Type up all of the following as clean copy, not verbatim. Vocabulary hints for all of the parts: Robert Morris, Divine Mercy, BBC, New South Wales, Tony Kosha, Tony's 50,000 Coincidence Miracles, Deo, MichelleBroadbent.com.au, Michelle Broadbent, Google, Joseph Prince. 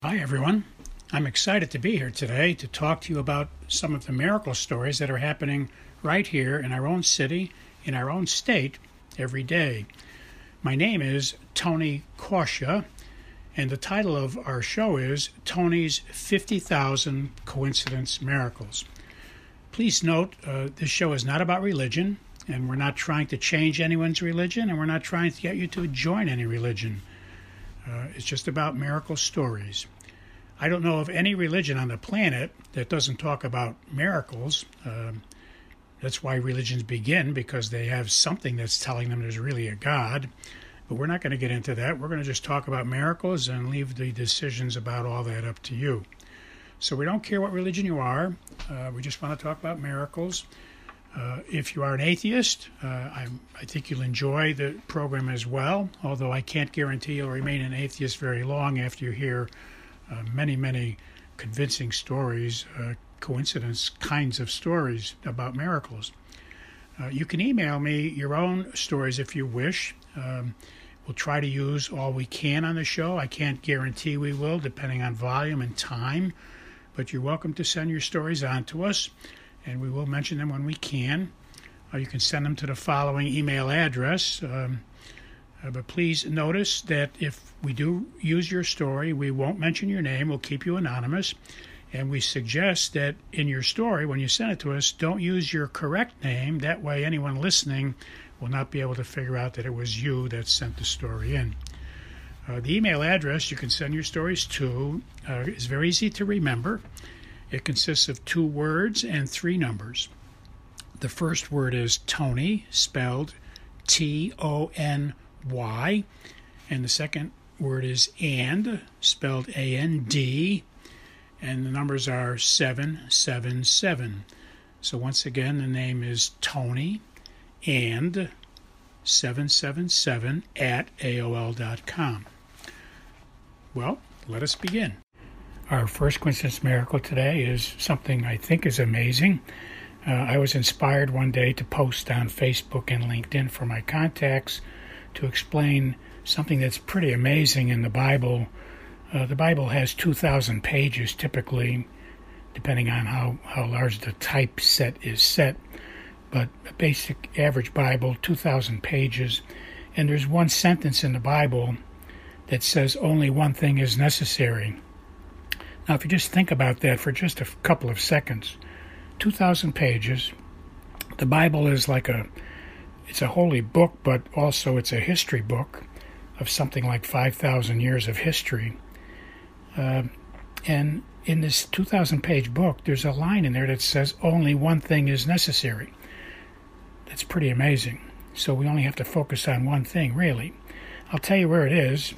Hi everyone, I'm excited to be here today to talk to you about some of the miracle stories that are happening right here in our own city, in our own state, every day. My name is Tony Kosha, and the title of our show is Tony's 50,000 Coincidence Miracles. Please note, this show is not about religion, and we're not trying to change anyone's religion, and we're not trying to get you to join any religion. It's just about miracle stories. I don't know of any religion on the planet that doesn't talk about miracles. That's why religions begin, because they have something that's telling them there's really a God. But we're not going to get into that. We're going to just talk about miracles and leave the decisions about all that up to you. So we don't care what religion you are. We just want to talk about miracles. If you are an atheist, I think you'll enjoy the program as well, although I can't guarantee you'll remain an atheist very long after you hear many convincing stories, coincidence kinds of stories about miracles. You can email me your own stories if you wish. We'll try to use all we can on the show. I can't guarantee we will, depending on volume and time, but you're welcome to send your stories on to us, and we will mention them when we can. You can send them to the following email address. But please notice that if we do use your story, we won't mention your name. We'll keep you anonymous. And we suggest that in your story, when you send it to us, don't use your correct name. That way anyone listening will not be able to figure out that it was you that sent the story in. The email address you can send your stories to is very easy to remember. It consists of 2 words and 3 numbers. The first word is Tony, spelled T-O-N-Y. And the second word is and, spelled A-N-D. And the numbers are 777. So once again, the name is Tony and 777 at AOL.com. Well, let us begin. Our first coincidence miracle today is something I think is amazing. I was inspired one day to post on Facebook and LinkedIn for my contacts to explain something that's pretty amazing in the Bible. The Bible has 2,000 pages typically, depending on how large the type set is set. But a basic average Bible, 2,000 pages. And there's one sentence in the Bible that says only one thing is necessary. Now, if you just think about that for just a couple of seconds, 2,000 pages, the Bible is like it's a holy book, but also it's a history book of something like 5,000 years of history. And in this 2,000-page book, there's a line in there that says, only one thing is necessary. That's pretty amazing. So we only have to focus on one thing, really. I'll tell you where it is.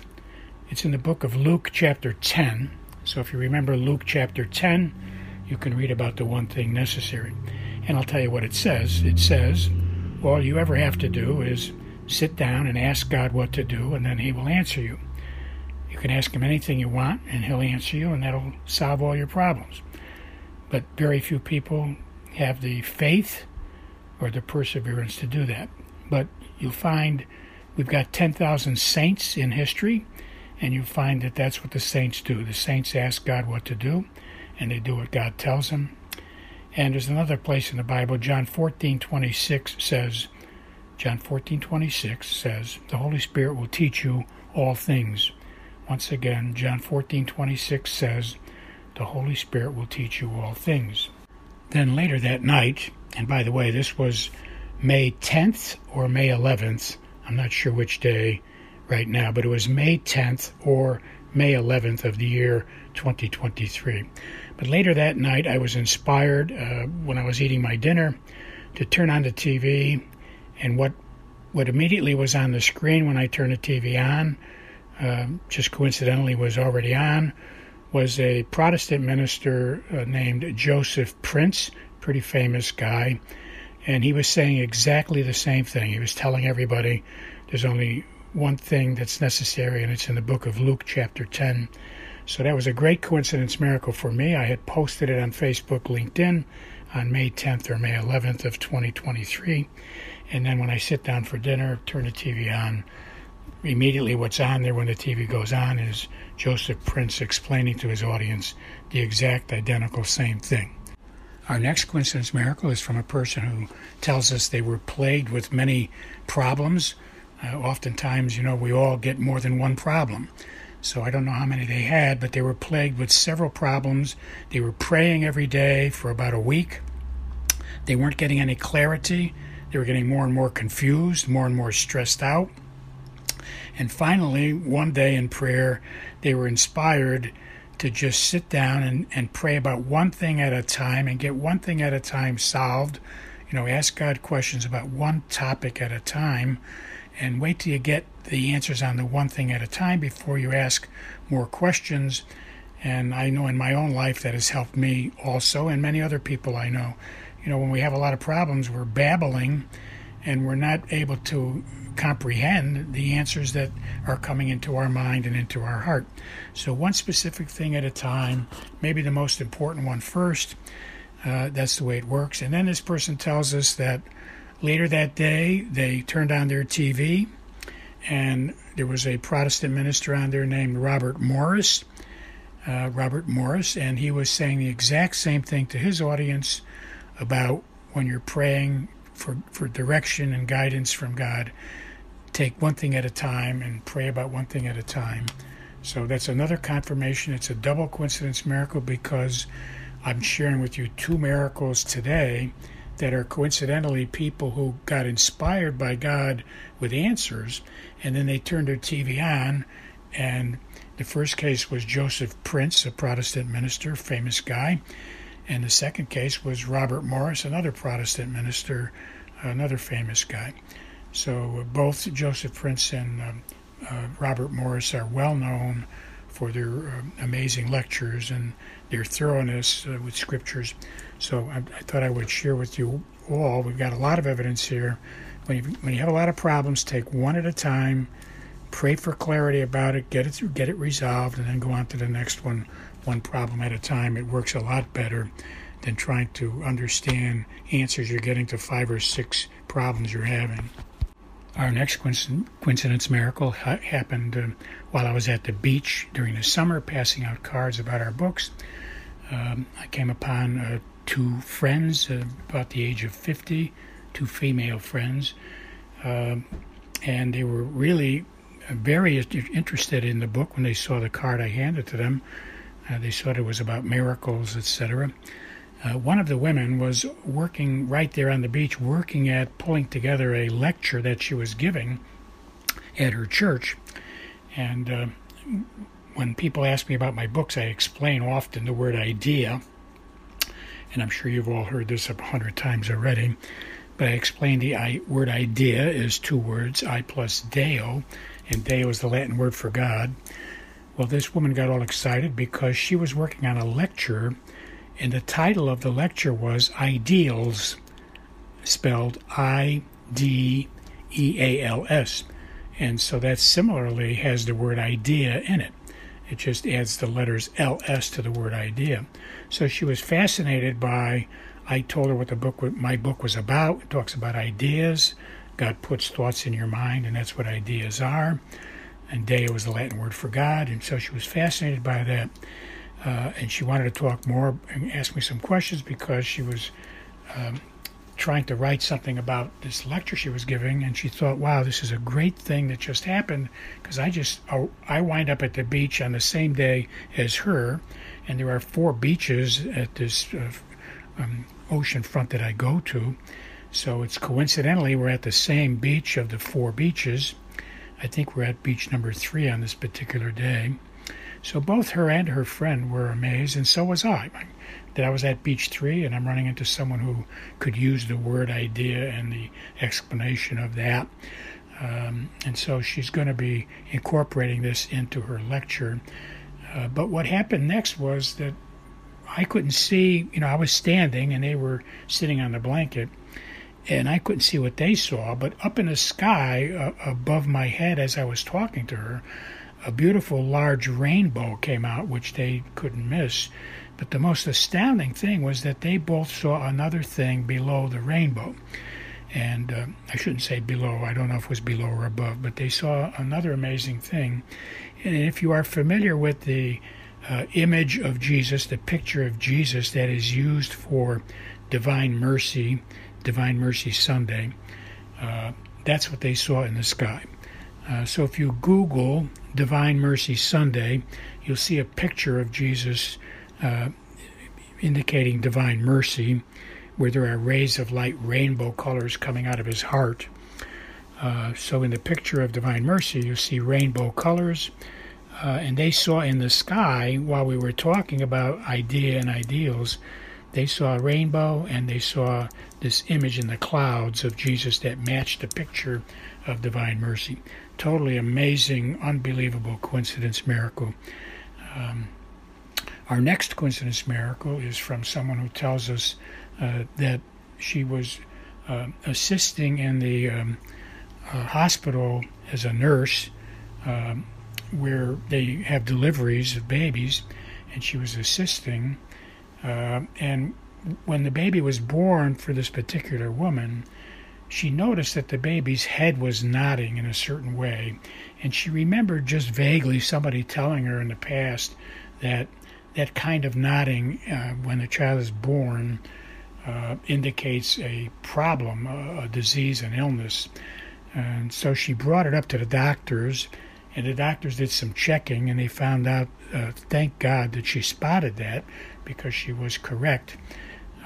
It's in the book of Luke, chapter 10. So if you remember Luke chapter 10, you can read about the one thing necessary. And I'll tell you what it says. It says, all you ever have to do is sit down and ask God what to do, and then he will answer you. You can ask him anything you want, and he'll answer you, and that'll solve all your problems. But very few people have the faith or the perseverance to do that. But you'll find we've got 10,000 saints in history, and you find that that's what the saints do. The saints ask God what to do, and they do what God tells them. And there's another place in the Bible, John 14:26 says, the Holy Spirit will teach you all things. Once again, John 14:26 says, the Holy Spirit will teach you all things. Then later that night, and by the way, this was May 10th or May 11th, I'm not sure which day right now, but it was May 10th or May 11th of the year 2023. But later that night, I was inspired when I was eating my dinner to turn on the TV, and what immediately was on the screen when I turned the TV on, just coincidentally was already on, was a Protestant minister named Joseph Prince, pretty famous guy, and he was saying exactly the same thing. He was telling everybody there's only one thing that's necessary, and it's in the book of Luke chapter 10. So that was a great coincidence miracle for me. I had posted it on Facebook, LinkedIn on May 10th or May 11th of 2023. And then when I sit down for dinner, turn the TV on, immediately what's on there when the TV goes on is Joseph Prince explaining to his audience the exact identical same thing. Our next coincidence miracle is from a person who tells us they were plagued with many problems. Oftentimes, you know, we all get more than one problem. So I don't know how many they had, but they were plagued with several problems. They were praying every day for about a week. They weren't getting any clarity. They were getting more and more confused, more and more stressed out. And finally, one day in prayer, they were inspired to just sit down and pray about one thing at a time and get one thing at a time solved. You know, ask God questions about one topic at a time and wait till you get the answers on the one thing at a time before you ask more questions. And I know in my own life that has helped me also, and many other people I know. You know, when we have a lot of problems, we're babbling and we're not able to comprehend the answers that are coming into our mind and into our heart. So one specific thing at a time, maybe the most important one first. That's the way it works. And then this person tells us that later that day, they turned on their TV, and there was a Protestant minister on there named Robert Morris, and he was saying the exact same thing to his audience about when you're praying for direction and guidance from God, take one thing at a time and pray about one thing at a time. So that's another confirmation. It's a double coincidence miracle because I'm sharing with you two miracles today that are coincidentally people who got inspired by God with answers, and then they turned their TV on. And the first case was Joseph Prince, a Protestant minister, famous guy. And the second case was Robert Morris, another Protestant minister, another famous guy. So both Joseph Prince and Robert Morris are well known for their amazing lectures and their thoroughness with scriptures. So I thought I would share with you all. We've got a lot of evidence here. When you have a lot of problems, take one at a time, pray for clarity about it, get it resolved, and then go on to the next one, one problem at a time. It works a lot better than trying to understand answers you're getting to 5 or 6 problems you're having. Our next coincidence miracle happened while I was at the beach during the summer passing out cards about our books. I came upon two friends about the age of 50, two female friends, and they were really very interested in the book when they saw the card I handed to them. They thought it was about miracles, etc. One of the women was working right there on the beach, working at pulling together a lecture that she was giving at her church. And when people ask me about my books, I explain often the word idea. And I'm sure you've all heard this 100 times already. But I explain the word idea is two words, I plus Deo. And Deo is the Latin word for God. Well, this woman got all excited because she was working on a lecture, and the title of the lecture was Ideals, spelled I-D-E-A-L-S. And so that similarly has the word idea in it. It just adds the letters L-S to the word idea. So she was fascinated by, I told her what my book was about. It talks about ideas. God puts thoughts in your mind, and that's what ideas are. And Deo was the Latin word for God, and so she was fascinated by that. And she wanted to talk more and ask me some questions because she was trying to write something about this lecture she was giving, and she thought, wow, this is a great thing that just happened because I wind up at the beach on the same day as her, and there are 4 beaches at this ocean front that I go to. So it's coincidentally we're at the same beach of the 4 beaches. I think we're at beach number 3 on this particular day. So both her and her friend were amazed, and so was I, that I was at beach 3, and I'm running into someone who could use the word idea and the explanation of that. And so she's going to be incorporating this into her lecture. But what happened next was that I couldn't see, you know, I was standing, and they were sitting on the blanket, and I couldn't see what they saw, but up in the sky above my head as I was talking to her, a beautiful large rainbow came out, which they couldn't miss. But the most astounding thing was that they both saw another thing below the rainbow. and I shouldn't say below, I don't know if it was below or above, but they saw another amazing thing. And if you are familiar with the image of Jesus, the picture of Jesus that is used for Divine Mercy Sunday, that's what they saw in the sky. So if you Google Divine Mercy Sunday, you'll see a picture of Jesus indicating divine mercy, where there are rays of light, rainbow colors coming out of his heart. So in the picture of Divine Mercy, you see rainbow colors, and they saw in the sky, while we were talking about idea and ideals, they saw a rainbow, and they saw this image in the clouds of Jesus that matched the picture of Divine Mercy. Totally amazing, unbelievable coincidence miracle. Our next coincidence miracle is from someone who tells us that she was assisting in the hospital as a nurse, where they have deliveries of babies, and she was assisting. And when the baby was born for this particular woman, she noticed that the baby's head was nodding in a certain way, and she remembered just vaguely somebody telling her in the past that that kind of nodding when the child is born indicates a problem, a disease, an illness. And so she brought it up to the doctors, and the doctors did some checking, and they found out, thank God, that she spotted that, because she was correct.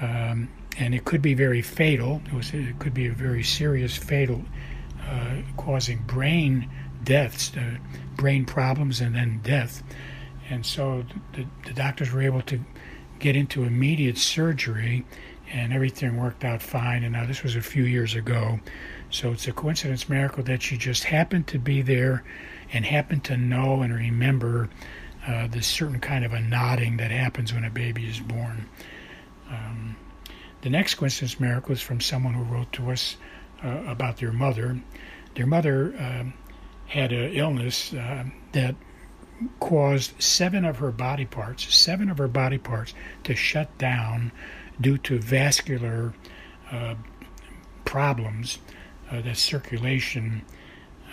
And it could be very fatal. It could be a very serious, fatal, causing brain deaths, brain problems, and then death. And so the doctors were able to get into immediate surgery, and everything worked out fine. And now this was a few years ago. So it's a coincidence miracle that she just happened to be there and happened to know and remember this certain kind of a nodding that happens when a baby is born. The next coincidence miracle is from someone who wrote to us about their mother. Their mother had an illness that caused seven of her body parts to shut down due to vascular problems, that's circulation.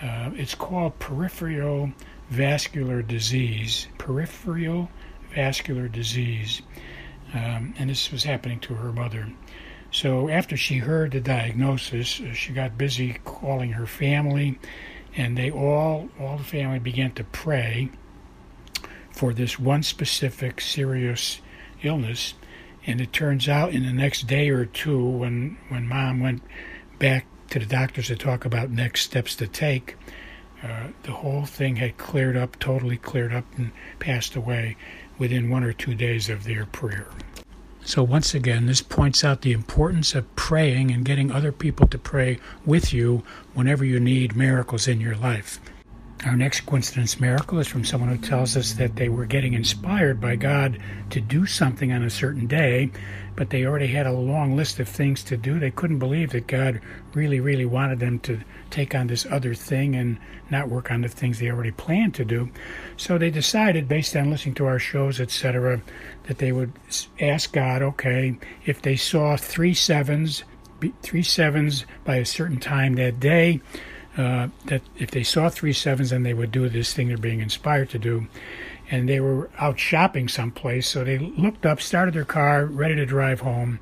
It's called peripheral vascular disease, and this was happening to her mother. So after she heard the diagnosis, she got busy calling her family, and they all the family began to pray for this one specific serious illness. And it turns out in the next day or two, when Mom went back to the doctors to talk about next steps to take, the whole thing had totally cleared up, and passed away within 1 or 2 days of their prayer. So once again, this points out the importance of praying and getting other people to pray with you whenever you need miracles in your life. Our next coincidence miracle is from someone who tells us that they were getting inspired by God to do something on a certain day, but they already had a long list of things to do. They couldn't believe that God really, really wanted them to take on this other thing and not work on the things they already planned to do. So they decided, based on listening to our shows, etc., that they would ask God, okay, if they saw three sevens by a certain time that day, that if they saw 3 sevens, then they would do this thing they're being inspired to do. And they were out shopping someplace, so they looked up, started their car, ready to drive home,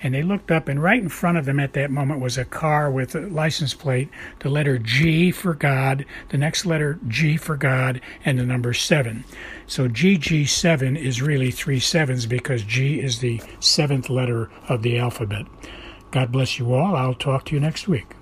and they looked up, and right in front of them at that moment was a car with a license plate, the letter G for God, the next letter G for God, and the number 7. So GG7 is really 3 sevens, because G is the 7th letter of the alphabet. God bless you all. I'll talk to you next week.